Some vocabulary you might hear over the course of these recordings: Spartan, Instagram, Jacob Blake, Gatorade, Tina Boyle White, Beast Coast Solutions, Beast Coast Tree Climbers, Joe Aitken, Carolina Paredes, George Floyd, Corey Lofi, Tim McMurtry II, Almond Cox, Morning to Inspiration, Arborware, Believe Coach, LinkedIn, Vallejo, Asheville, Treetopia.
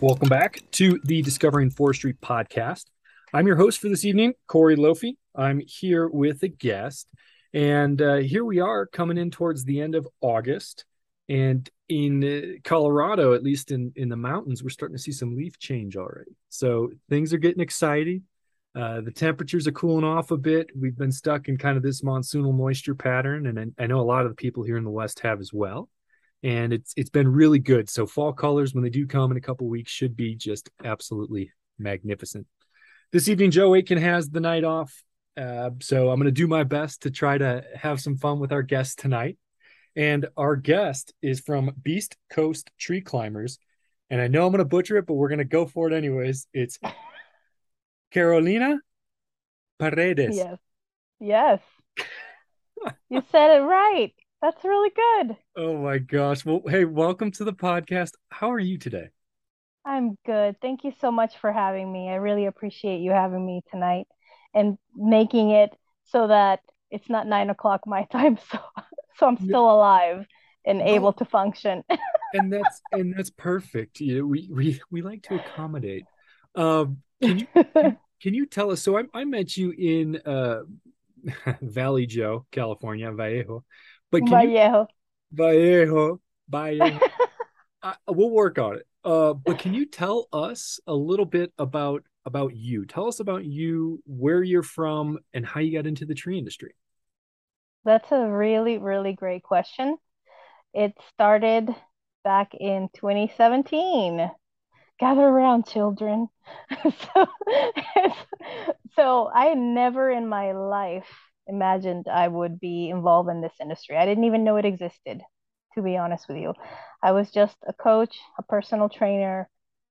Welcome back to the Discovering Forestry podcast. I'm your host for this evening, Corey Lofi. I'm here with a guest, and here we are coming in towards the end of August. And in Colorado, at least in the mountains, we're starting to see some leaf change already. So things are getting exciting. The temperatures are cooling off a bit. We've been stuck in kind of this monsoonal moisture pattern, and I know a lot of the people here in the West have as well. And it's been really good. So fall colors, when they do come in a couple of weeks, should be just absolutely magnificent. This evening, Joe Aitken has the night off. So I'm going to do my best to try to have some fun with our guest tonight. And our guest is from Beast Coast Tree Climbers. And I know I'm going to butcher it, but we're going to go for it anyways. It's Carolina Paredes. Yes. Yes. You said it right. That's really good. Oh my gosh. Well, hey, welcome to the podcast. How are you today? I'm good. Thank you so much for having me. I really appreciate you having me tonight and making it so that it's not 9 o'clock my time. So I'm still alive and able to function. And that's perfect. You know, we like to accommodate. Can you tell us? So I met you in Valley Joe, California, Vallejo. But Vallejo. We'll work on it. But can you tell us a little bit about you? Tell us about you, where you're from, and how you got into the tree industry. That's a really, really great question. It started back in 2017. Gather around, children. So I never in my life imagined I would be involved in this industry. I didn't even know it existed, to be honest with you. I was just a coach, a personal trainer,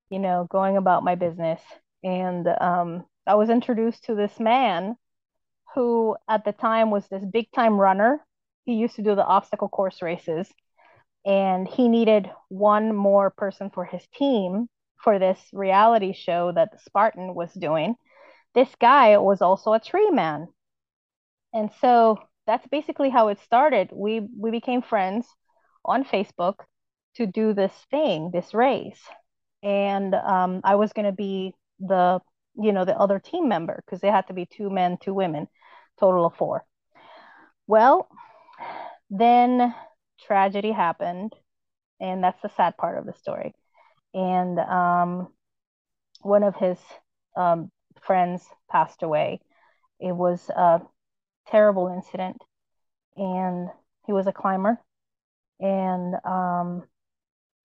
you know, going about my business. And I was introduced to this man who at the time was this big time runner. He used to do the obstacle course races, and he needed one more person for his team for this reality show that the Spartan was doing. This guy was also a tree man. And so that's basically how it started. We became friends on Facebook to do this thing, this race. And I was going to be the other team member, because they had to be 2 men, 2 women, total of 4. Well, then tragedy happened. And that's the sad part of the story. And one of his friends passed away. It was terrible incident, and he was a climber, and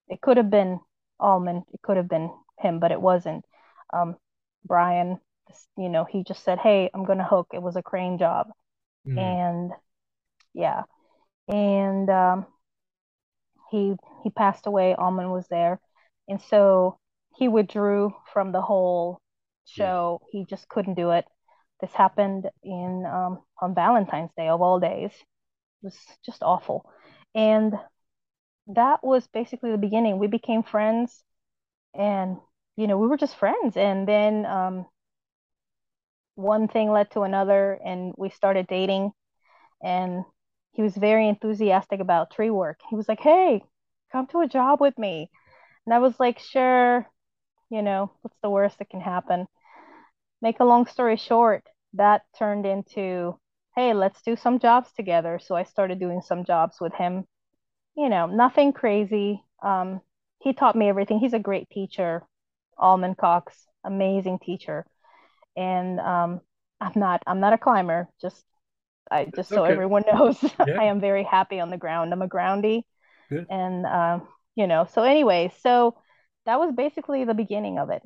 it could have been Almond, it could have been him, but it wasn't. Brian, you know, he just said, hey, I'm gonna hook. It was a crane job. And yeah, and he passed away. Almond was there, and so he withdrew from the whole show. He just couldn't do it. This happened in on Valentine's Day of all days. It was just awful. And that was basically the beginning. We became friends, and, you know, we were just friends. And then one thing led to another, and we started dating. And he was very enthusiastic about tree work. He was like, hey, come to a job with me. And I was like, sure, you know, what's the worst that can happen? Make a long story short, that turned into, hey, let's do some jobs together. So I started doing some jobs with him. You know, nothing crazy. He taught me everything. He's a great teacher, Almond Cox, amazing teacher. And I'm not a climber. Just so everyone knows, I am very happy on the ground. I'm a groundie, and you know. So anyway, so that was basically the beginning of it.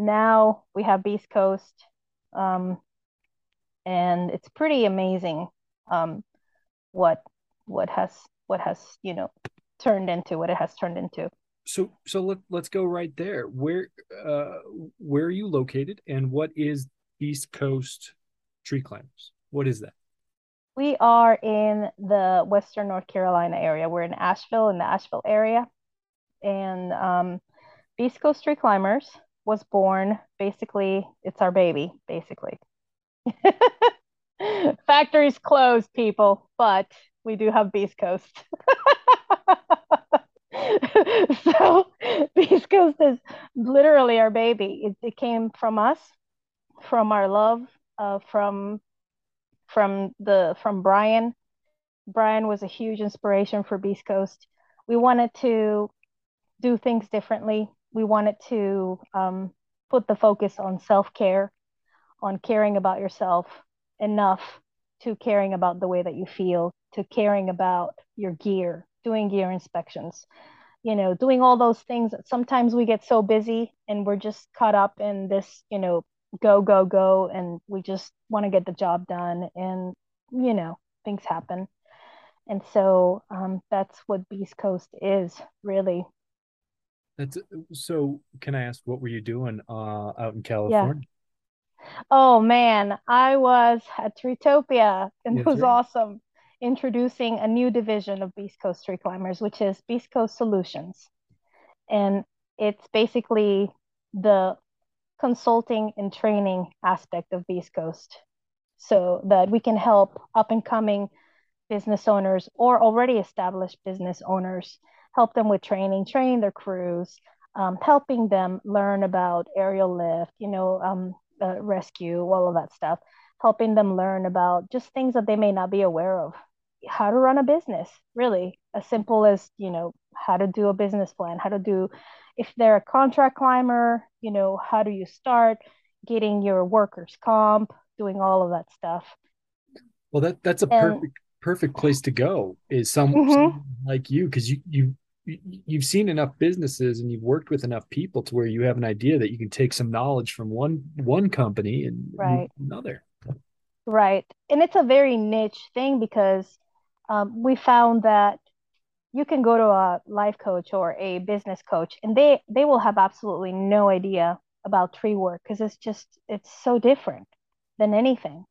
Now we have Beast Coast, and it's pretty amazing what it has turned into. So let's go right there. Where are you located, and what is Beast Coast Tree Climbers? What is that? We are in the Western North Carolina area. We're in the Asheville area, and Beast Coast Tree Climbers was born, basically, it's our baby, basically. Factory's closed, people, but we do have Beast Coast. So Beast Coast is literally our baby. It came from us, from our love, from Brian. Brian was a huge inspiration for Beast Coast. We wanted to do things differently. We wanted to put the focus on self-care, on caring about yourself enough to caring about the way that you feel, to caring about your gear, doing gear inspections, you know, doing all those things that sometimes we get so busy and we're just caught up in this, you know, go. And we just want to get the job done and, you know, things happen. And so that's what Beast Coast is really. So can I ask, what were you doing out in California? Yeah. Oh, man, I was at Treetopia, and it was awesome, introducing a new division of Beast Coast Tree Climbers, which is Beast Coast Solutions. And it's basically the consulting and training aspect of Beast Coast, so that we can help up-and-coming business owners or already established business owners, help them with training, train their crews, helping them learn about aerial lift, you know, rescue, all of that stuff, helping them learn about just things that they may not be aware of, how to run a business, really, as simple as, you know, how to do a business plan, how to do, if they're a contract climber, you know, how do you start getting your workers' comp, doing all of that stuff. Well, that's a perfect place to go is someone like you, because you've seen enough businesses and you've worked with enough people to where you have an idea that you can take some knowledge from one company and another. Right. And it's a very niche thing, because we found that you can go to a life coach or a business coach and they will have absolutely no idea about tree work, because it's so different than anything.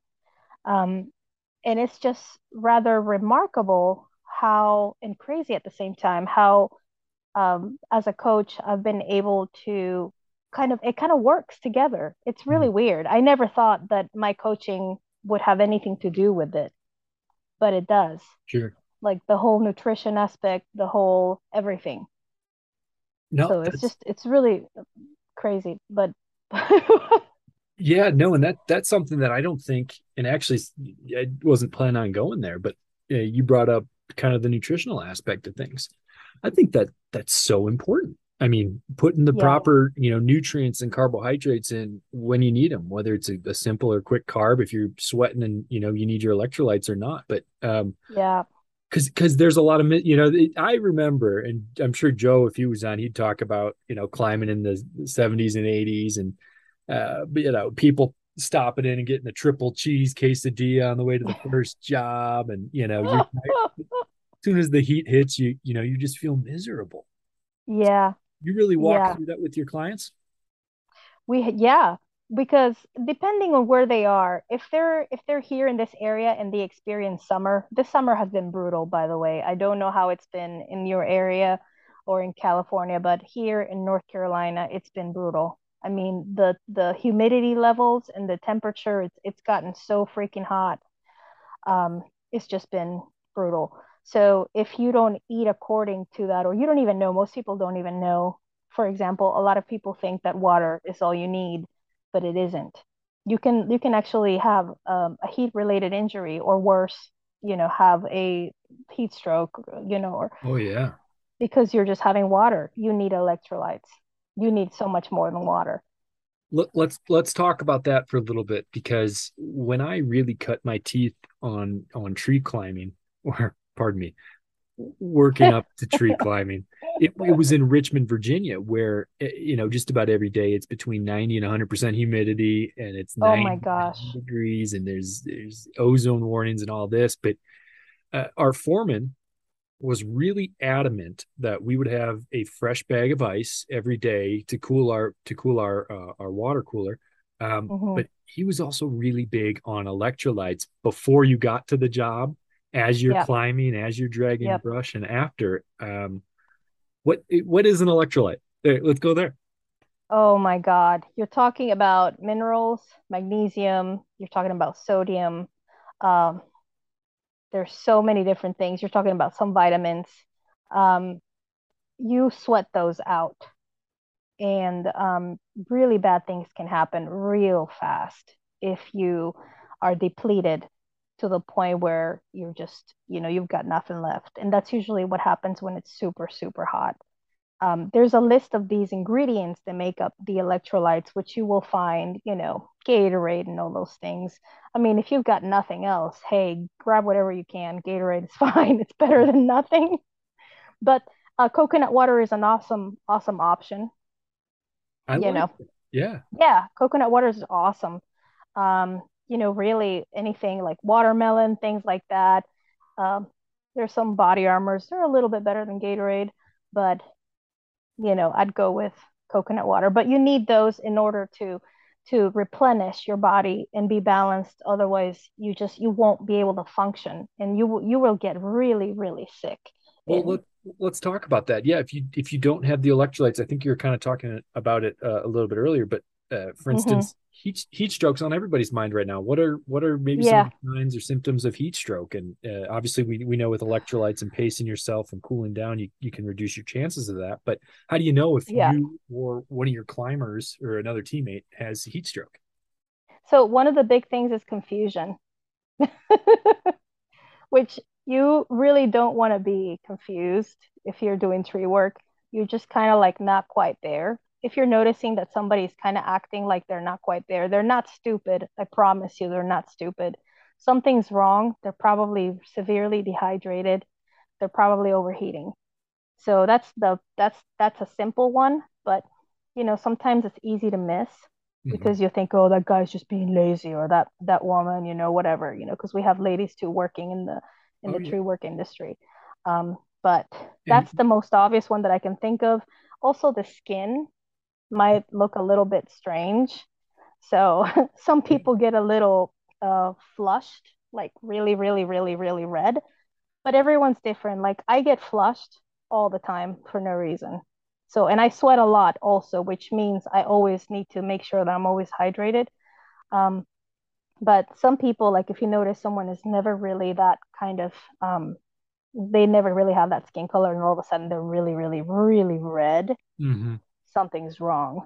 And it's just rather remarkable how, and crazy at the same time, how as a coach, I've been able to it kind of works together. It's really weird. I never thought that my coaching would have anything to do with it, but it does. Sure. Like the whole nutrition aspect, the whole everything. No, so it's really crazy, but yeah, no, and that's something that I don't think, and actually I wasn't planning on going there, but you brought up kind of the nutritional aspect of things. I think that that's so important. I mean, putting the proper, you know, nutrients and carbohydrates in when you need them, whether it's a simple or quick carb, if you're sweating and, you know, you need your electrolytes or not. But because there's a lot of, you know, I remember, and I'm sure Joe, if he was on, he'd talk about, you know, climbing in the 70s and 80s and, you know, people stopping in and getting a triple cheese quesadilla on the way to the first job. And, you know, as soon as the heat hits you, you know, you just feel miserable. Yeah. You really walk through that with your clients? Because depending on where they are, if they're here in this area and they experience summer, this summer has been brutal, by the way. I don't know how it's been in your area or in California, but here in North Carolina, it's been brutal. I mean, the humidity levels and the temperature, it's gotten so freaking hot. It's just been brutal. So if you don't eat according to that, or you don't even know, most people don't even know. For example, a lot of people think that water is all you need, but it isn't. You can actually have a heat-related injury, or worse, you know, have a heat stroke, you know, or because you're just having water. You need electrolytes. You need so much more than water. Let's talk about that for a little bit, because when I really cut my teeth on tree climbing, or pardon me, working up to tree climbing, it was in Richmond, Virginia, where, you know, just about every day it's between 90 and 100% humidity, and it's 90 degrees, and there's ozone warnings and all this. But our foreman was really adamant that we would have a fresh bag of ice every day to cool our water cooler. But he was also really big on electrolytes before you got to the job, as you're climbing, as you're dragging brush, and after. What is an electrolyte? There, let's go there. Oh my God. You're talking about minerals, magnesium. You're talking about sodium. There's so many different things. You're talking about some vitamins. You sweat those out. and really bad things can happen real fast if you are depleted to the point where you're just, you know, you've got nothing left. And that's usually what happens when it's super, super hot. There's a list of these ingredients that make up the electrolytes, which you will find, you know, Gatorade and all those things. I mean, if you've got nothing else, hey, grab whatever you can. Gatorade is fine. It's better than nothing. But coconut water is an awesome, awesome option. I like it. Yeah. Yeah. Coconut water is awesome. You know, really anything like watermelon, things like that. There's some body armors. They're a little bit better than Gatorade, but, you know, I'd go with coconut water. But you need those in order to replenish your body and be balanced. Otherwise, you won't be able to function, and you will get really, really sick. Well, let's talk about that. Yeah, if you don't have the electrolytes, I think you were kind of talking about it a little bit earlier, but for instance, heat stroke's on everybody's mind right now. What are maybe some signs or symptoms of heat stroke? And obviously we know with electrolytes and pacing yourself and cooling down, you can reduce your chances of that. But how do you know if you or one of your climbers or another teammate has heat stroke? So one of the big things is confusion, which you really don't want to be confused if you're doing tree work. You're just kind of like not quite there. If you're noticing that somebody's kind of acting like they're not quite there, they're not stupid. I promise you, they're not stupid. Something's wrong. They're probably severely dehydrated. They're probably overheating. So that's a simple one, but you know, sometimes it's easy to miss because you think, oh, that guy's just being lazy, or that woman, you know, whatever, you know, because we have ladies too working in the tree work industry. But that's the most obvious one that I can think of. Also, the skin might look a little bit strange. So some people get a little flushed, like really, really, really, really red, but everyone's different. Like I get flushed all the time for no reason. So, and I sweat a lot also, which means I always need to make sure that I'm always hydrated. But some people, like if you notice someone is never really that kind of, they never really have that skin color, and all of a sudden they're really, really, really red. Mm-hmm. Something's wrong.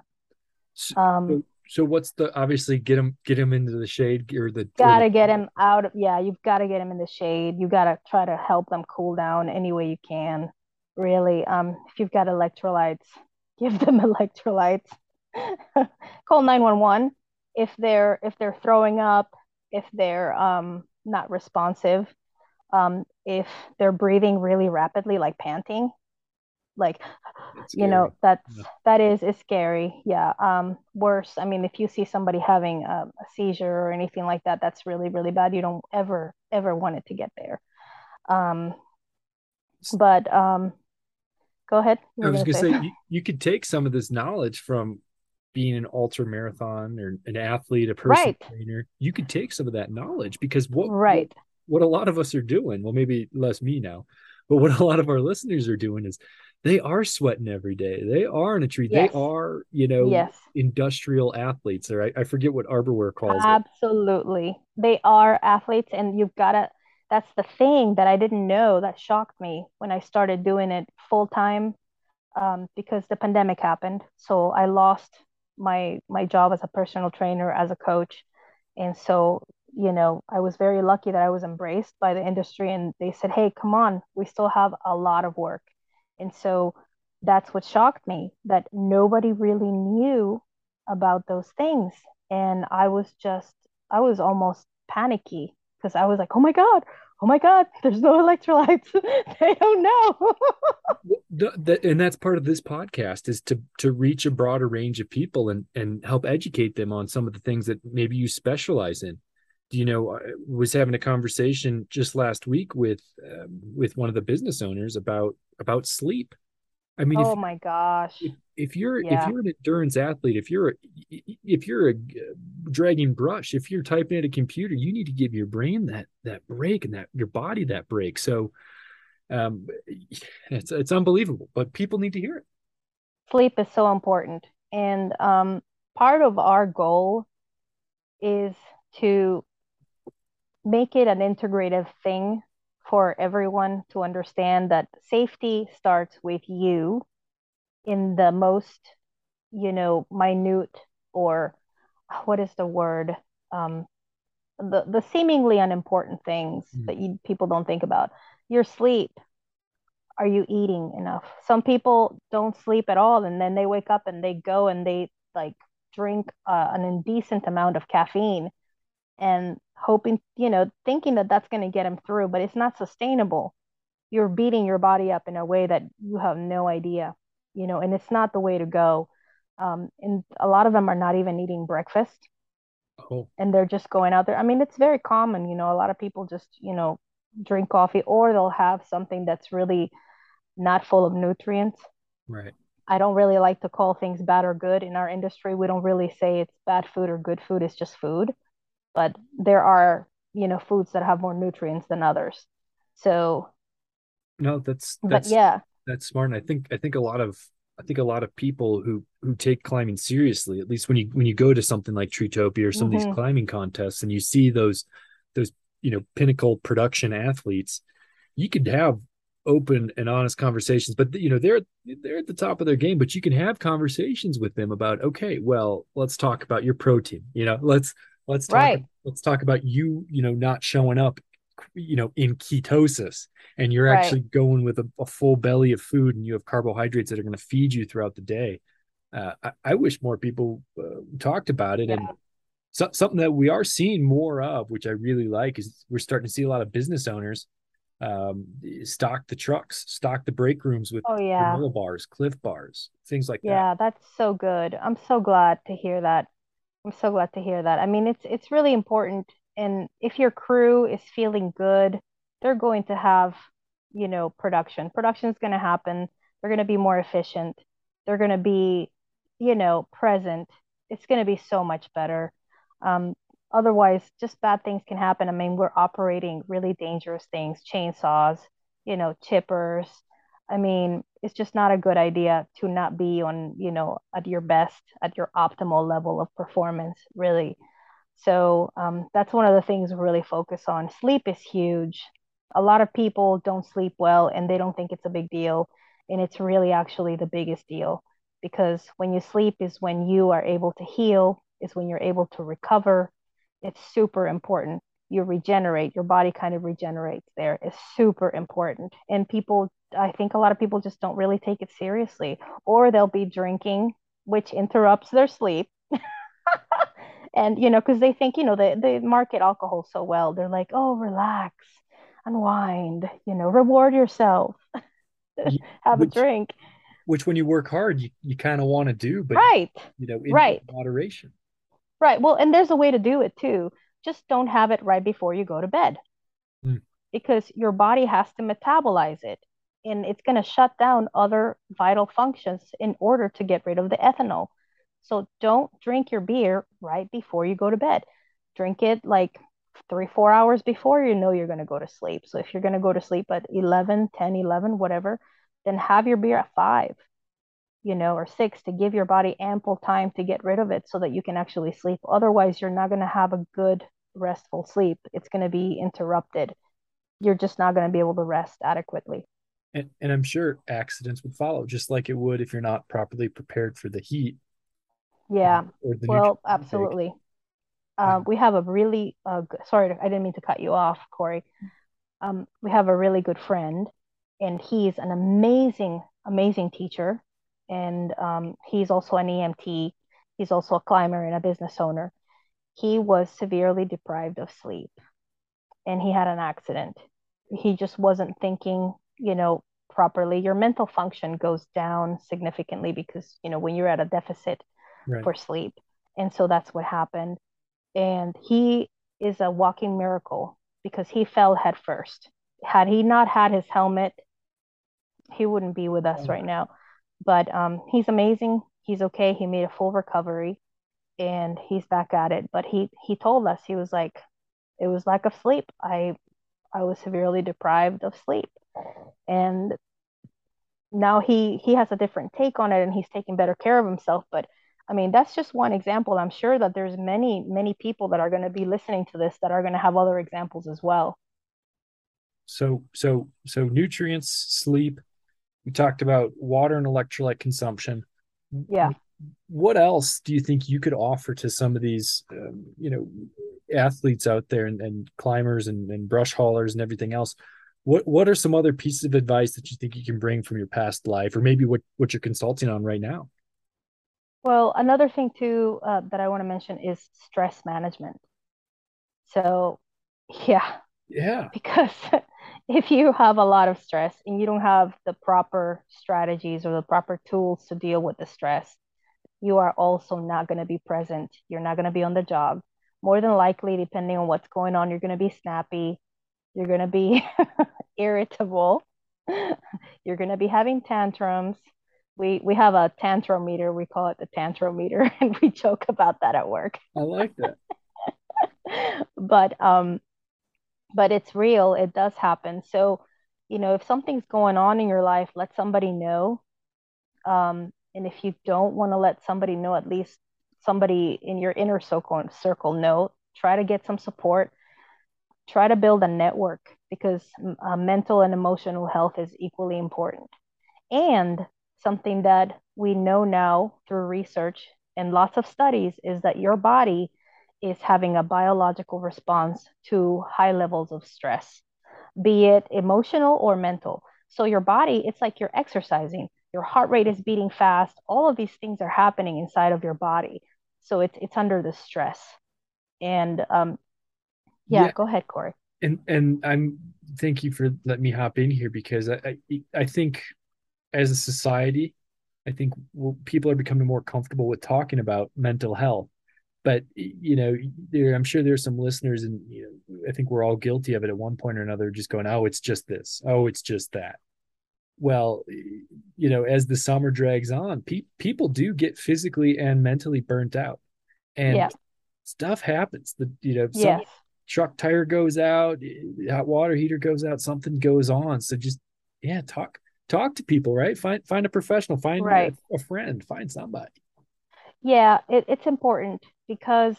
So what's the, obviously get him into the shade, or the gotta get him out of, you've got to get him in the shade. You got to try to help them cool down any way you can, really. If you've got electrolytes, give them electrolytes. Call 911 if they're throwing up, if they're not responsive, if they're breathing really rapidly, like panting, like you know, that is scary. Worse, I mean, if you see somebody having a seizure or anything like that, that's really, really bad. You don't ever want it to get there. Go ahead. I was gonna say you could take some of this knowledge from being an ultra marathon or an athlete, a personal trainer. You could take some of that knowledge, because what a lot of us are doing, well, maybe less me now, but what a lot of our listeners are doing is they are sweating every day. They are in a tree. Yes. They are, you know, industrial athletes, or I forget what Arborware calls it. Absolutely. They are athletes, and you've got to, that's the thing that I didn't know, that shocked me when I started doing it full time, because the pandemic happened. So I lost my job as a personal trainer, as a coach. And so, you know, I was very lucky that I was embraced by the industry, and they said, hey, come on, we still have a lot of work. And so that's what shocked me, that nobody really knew about those things. And I was almost panicky, because I was like, oh my God, there's no electrolytes. They don't know. And that's part of this podcast, is to reach a broader range of people and help educate them on some of the things that maybe you specialize in. You know, I was having a conversation just last week with one of the business owners about sleep. I mean, oh my gosh! If you're an endurance athlete, if you're a dragging brush, if you're typing at a computer, you need to give your brain that break, and that your body that break. So, it's unbelievable, but people need to hear it. Sleep is so important, and part of our goal is to make it an integrative thing for everyone to understand that safety starts with you in the most you know, minute, or what is the word, the seemingly unimportant things that people don't think about. Your sleep. Are you eating enough? Some people don't sleep at all, and then they wake up and they go and they like drink an indecent amount of caffeine and hoping, you know, thinking that that's going to get them through, but it's not sustainable. You're beating your body up in a way that you have no idea, you know, and it's not the way to go. And a lot of them are not even eating breakfast. Oh. And they're just going out there. I mean, it's very common, you know, a lot of people just, you know, drink coffee, or they'll have something that's really not full of nutrients. Right. I don't really like to call things bad or good in our industry. We don't really say it's bad food or good food. It's just food. But there are, you know, foods that have more nutrients than others. So. No, that's but yeah, that's smart. And I think a lot of people who take climbing seriously, at least when you go to something like Treetopia or some of these climbing contests, and you see those, you know, pinnacle production athletes, you could have open and honest conversations, but you know, they're at the top of their game, but you can have conversations with them about, okay, well, let's talk about your protein, you know, let's talk about you know, not showing up, you know, in ketosis, and you're actually going with a full belly of food, and you have carbohydrates that are going to feed you throughout the day. I wish more people talked about it. Yeah. And so, something that we are seeing more of, which I really like, is we're starting to see a lot of business owners stock the trucks, stock the break rooms with granola bars, Cliff bars, things like that. Yeah, that's so good. I'm so glad to hear that. I mean, it's really important. And if your crew is feeling good, they're going to have, you know, production. Production is going to happen. They're going to be more efficient. They're going to be, you know, present. It's going to be so much better. Otherwise, just bad things can happen. I mean, we're operating really dangerous things, chainsaws, you know, chippers. I mean, it's just not a good idea to not be on, you know, at your best, at your optimal level of performance, really. So that's one of the things we really focus on. Sleep is huge. A lot of people don't sleep well, and they don't think it's a big deal. And it's really actually the biggest deal, because when you sleep is when you are able to heal, is when you're able to recover. It's super important. You regenerate, your body kind of regenerates there. It's super important. And people, I think a lot of people just don't really take it seriously, or they'll be drinking, which interrupts their sleep. And, you know, because they think, you know, they market alcohol so well. They're like, oh, relax, unwind, you know, reward yourself, have a drink. Which when you work hard, you kind of want to do, but, you know, in moderation. Right. Well, and there's a way to do it too. Just don't have it right before you go to bed, because your body has to metabolize it, and it's going to shut down other vital functions in order to get rid of the ethanol. So don't drink your beer right before you go to bed. Drink it like 3-4 hours before you know you're going to go to sleep. So if you're going to go to sleep at 11, whatever, then have your beer at 5, you know, or 6, to give your body ample time to get rid of it so that you can actually sleep. Otherwise, you're not going to have a good restful sleep. It's going to be interrupted. You're just not going to be able to rest adequately. And I'm sure accidents would follow, just like it would if you're not properly prepared for the heat. Yeah, well, absolutely. We have a really, sorry, I didn't mean to cut you off, Corey. We have a really good friend, and he's an amazing, amazing teacher. And he's also an EMT. He's also a climber and a business owner. He was severely deprived of sleep, and he had an accident. He just wasn't thinking, you know, properly. Your mental function goes down significantly because, you know, when you're at a deficit, for sleep. And so that's what happened. And he is a walking miracle because he fell head first. Had he not had his helmet, he wouldn't be with us right now. But he's amazing. He's okay. He made a full recovery, and he's back at it. But he told us, he was like, it was lack of sleep. I was severely deprived of sleep. And now he has a different take on it, and he's taking better care of himself. But I mean, that's just one example. I'm sure that there's many, many people that are going to be listening to this that are going to have other examples as well. So nutrients, sleep, we talked about water and electrolyte consumption. Yeah. what else do you think you could offer to some of these, you know, athletes out there and climbers and brush haulers and everything else? What are some other pieces of advice that you think you can bring from your past life, or maybe what you're consulting on right now? Well, another thing too, that I want to mention is stress management. So, yeah, because if you have a lot of stress and you don't have the proper strategies or the proper tools to deal with the stress, you are also not going to be present. You're not going to be on the job. More than likely, depending on what's going on, you're going to be snappy. You're going to be irritable. You're going to be having tantrums. We have a tantrum meter. We call it the tantrum meter, and we joke about that at work. I like that. But it's real. It does happen. So, you know, if something's going on in your life, let somebody know. And if you don't want to let somebody know, at least somebody in your inner circle know. Try to get some support. Try to build a network, because mental and emotional health is equally important. And something that we know now through research and lots of studies is that your body is having a biological response to high levels of stress, be it emotional or mental. So your body, it's like you're exercising, your heart rate is beating fast. All of these things are happening inside of your body. So it's under the stress. And go ahead, Corey. And I'm, thank you for letting me hop in here, because I think as a society, I think people are becoming more comfortable with talking about mental health. But, you know, I'm sure there's some listeners, and you know, I think we're all guilty of it at one point or another, just going, oh, it's just this. Oh, it's just that. Well, you know, as the summer drags on, people do get physically and mentally burnt out, and stuff happens. Some truck tire goes out, hot water heater goes out, something goes on. So just, talk to people, right? Find a professional, find a friend, find somebody. Yeah, it's important, because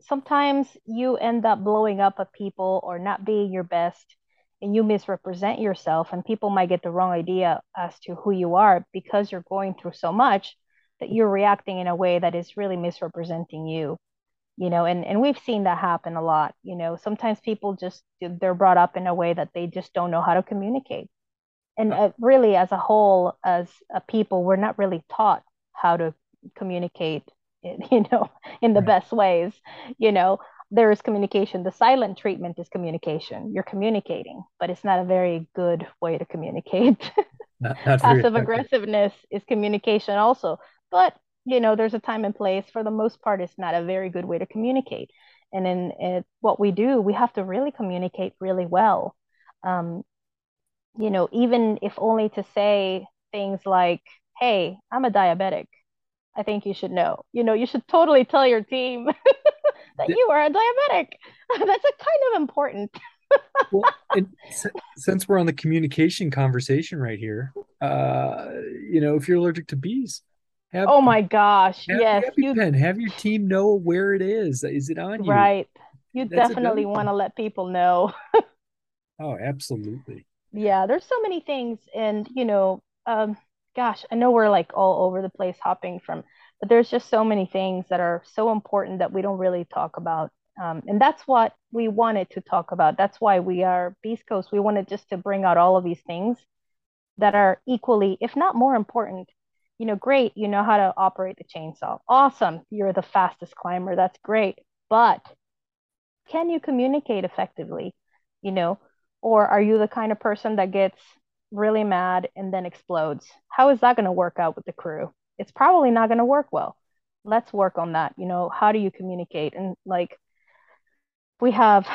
sometimes you end up blowing up at people or not being your best, and you misrepresent yourself, and people might get the wrong idea as to who you are, because you're going through so much that you're reacting in a way that is really misrepresenting you, you know, and we've seen that happen a lot. You know, sometimes people just, they're brought up in a way that they just don't know how to communicate. And really, as a whole, as a people, we're not really taught how to communicate, you know, in the best ways. You know, there is communication. The silent treatment is communication. You're communicating, but it's not a very good way to communicate. Not passive aggressiveness is communication also, but you know, there's a time and place. For the most part, it's not a very good way to communicate. And in what we do, we have to really communicate really well. You know, even if only to say things like, hey, I'm a diabetic. I think you should know. You know, you should totally tell your team that you are a diabetic. That's a kind of important. Well, and since we're on the communication conversation right here, you know, if you're allergic to bees, have your team know where it is. Is it on you? Right. That's definitely want to let people know. Oh, absolutely. Yeah, there's so many things, and you know, gosh, I know we're like all over the place hopping from, but there's just so many things that are so important that we don't really talk about. And that's what we wanted to talk about. That's why we are Beast Coast. We wanted just to bring out all of these things that are equally, if not more important. You know, great, you know how to operate the chainsaw. Awesome. You're the fastest climber. That's great. But can you communicate effectively? You know, or are you the kind of person that gets really mad and then explodes? How is that going to work out with the crew? It's probably not going to work well. Let's work on that. You know, how do you communicate? And like, we have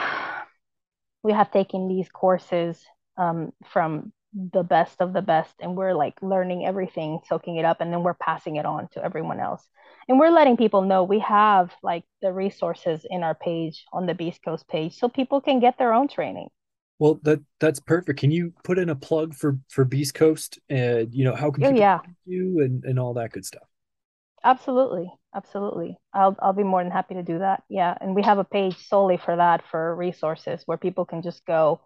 taken these courses from the best of the best, and we're like learning everything, soaking it up, and then we're passing it on to everyone else. And we're letting people know we have like the resources in our page, on the Beast Coast page, so people can get their own training. Well, that's perfect. Can you put in a plug for Beast Coast, and you know, how can people you and all that good stuff? Absolutely. I'll be more than happy to do that. Yeah, and we have a page solely for that, for resources where people can just go,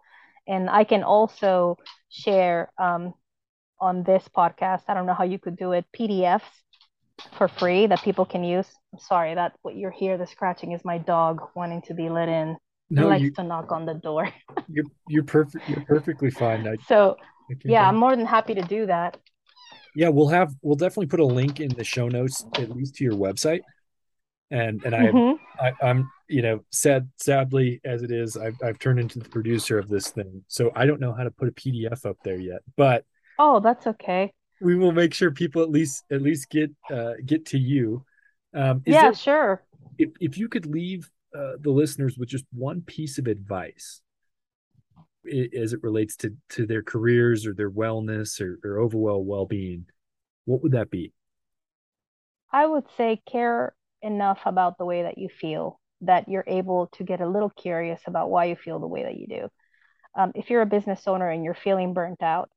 and I can also share on this podcast. I don't know how you could do it. PDFs for free that people can use. I'm sorry that what you're hear the scratching is my dog wanting to be let in. No, he likes to knock on the door. You're perfectly fine. I'm more than happy to do that. Yeah, we'll definitely put a link in the show notes, at least to your website. And I'm sadly as it is, I've turned into the producer of this thing, so I don't know how to put a PDF up there yet. But oh, that's okay. We will make sure people at least get to you. Sure. If you could leave the listeners with just one piece of advice as it relates to their careers or their wellness or overall well-being, what would that be? I would say care enough about the way that you feel that you're able to get a little curious about why you feel the way that you do. If you're a business owner and you're feeling burnt out,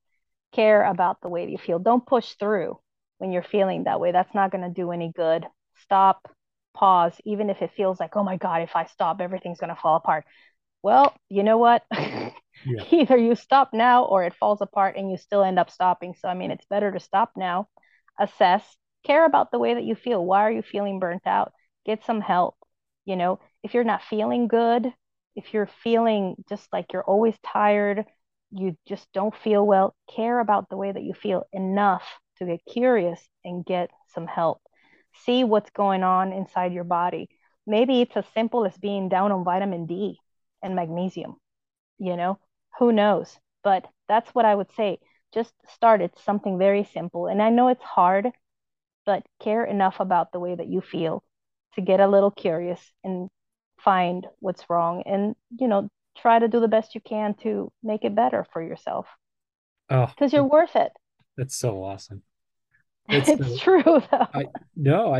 care about the way that you feel. Don't push through when you're feeling that way. That's not going to do any good. Stop, pause, even if it feels like, oh my God, if I stop, everything's going to fall apart. Well, you know what? Yeah. Either you stop now or it falls apart and you still end up stopping. So, it's better to stop now, assess, care about the way that you feel. Why are you feeling burnt out? Get some help. If you're not feeling good, if you're feeling just like you're always tired, you just don't feel well, care about the way that you feel enough to get curious and get some help. See what's going on inside your body. Maybe it's as simple as being down on vitamin D and magnesium, who knows? But that's what I would say. Just start. It's something very simple. And I know it's hard, but care enough about the way that you feel to get a little curious and find what's wrong. And, try to do the best you can to make it better for yourself. Oh, because you're worth it. That's so awesome. It's true, though. I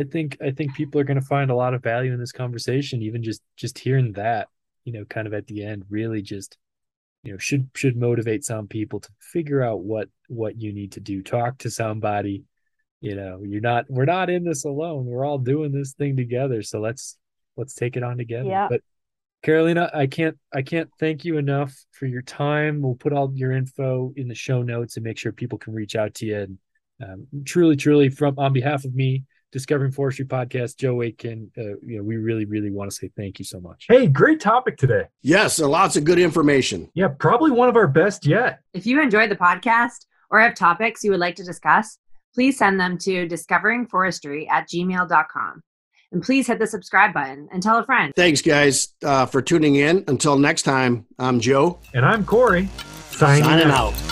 think people are going to find a lot of value in this conversation, even just hearing that, kind of at the end, really just, should motivate some people to figure out what you need to do. Talk to somebody. We're not in this alone. We're all doing this thing together. So let's take it on together. Yeah. But Carolina, I can't thank you enough for your time. We'll put all your info in the show notes and make sure people can reach out to you. And truly, on behalf of me, Discovering Forestry Podcast, Joe Aitken, we really, really want to say thank you so much. Hey, great topic today. Yes, lots of good information. Yeah, probably one of our best yet. If you enjoyed the podcast or have topics you would like to discuss, please send them to discoveringforestry@gmail.com. And please hit the subscribe button and tell a friend. Thanks, guys, for tuning in. Until next time, I'm Joe. And I'm Corey. Signing out.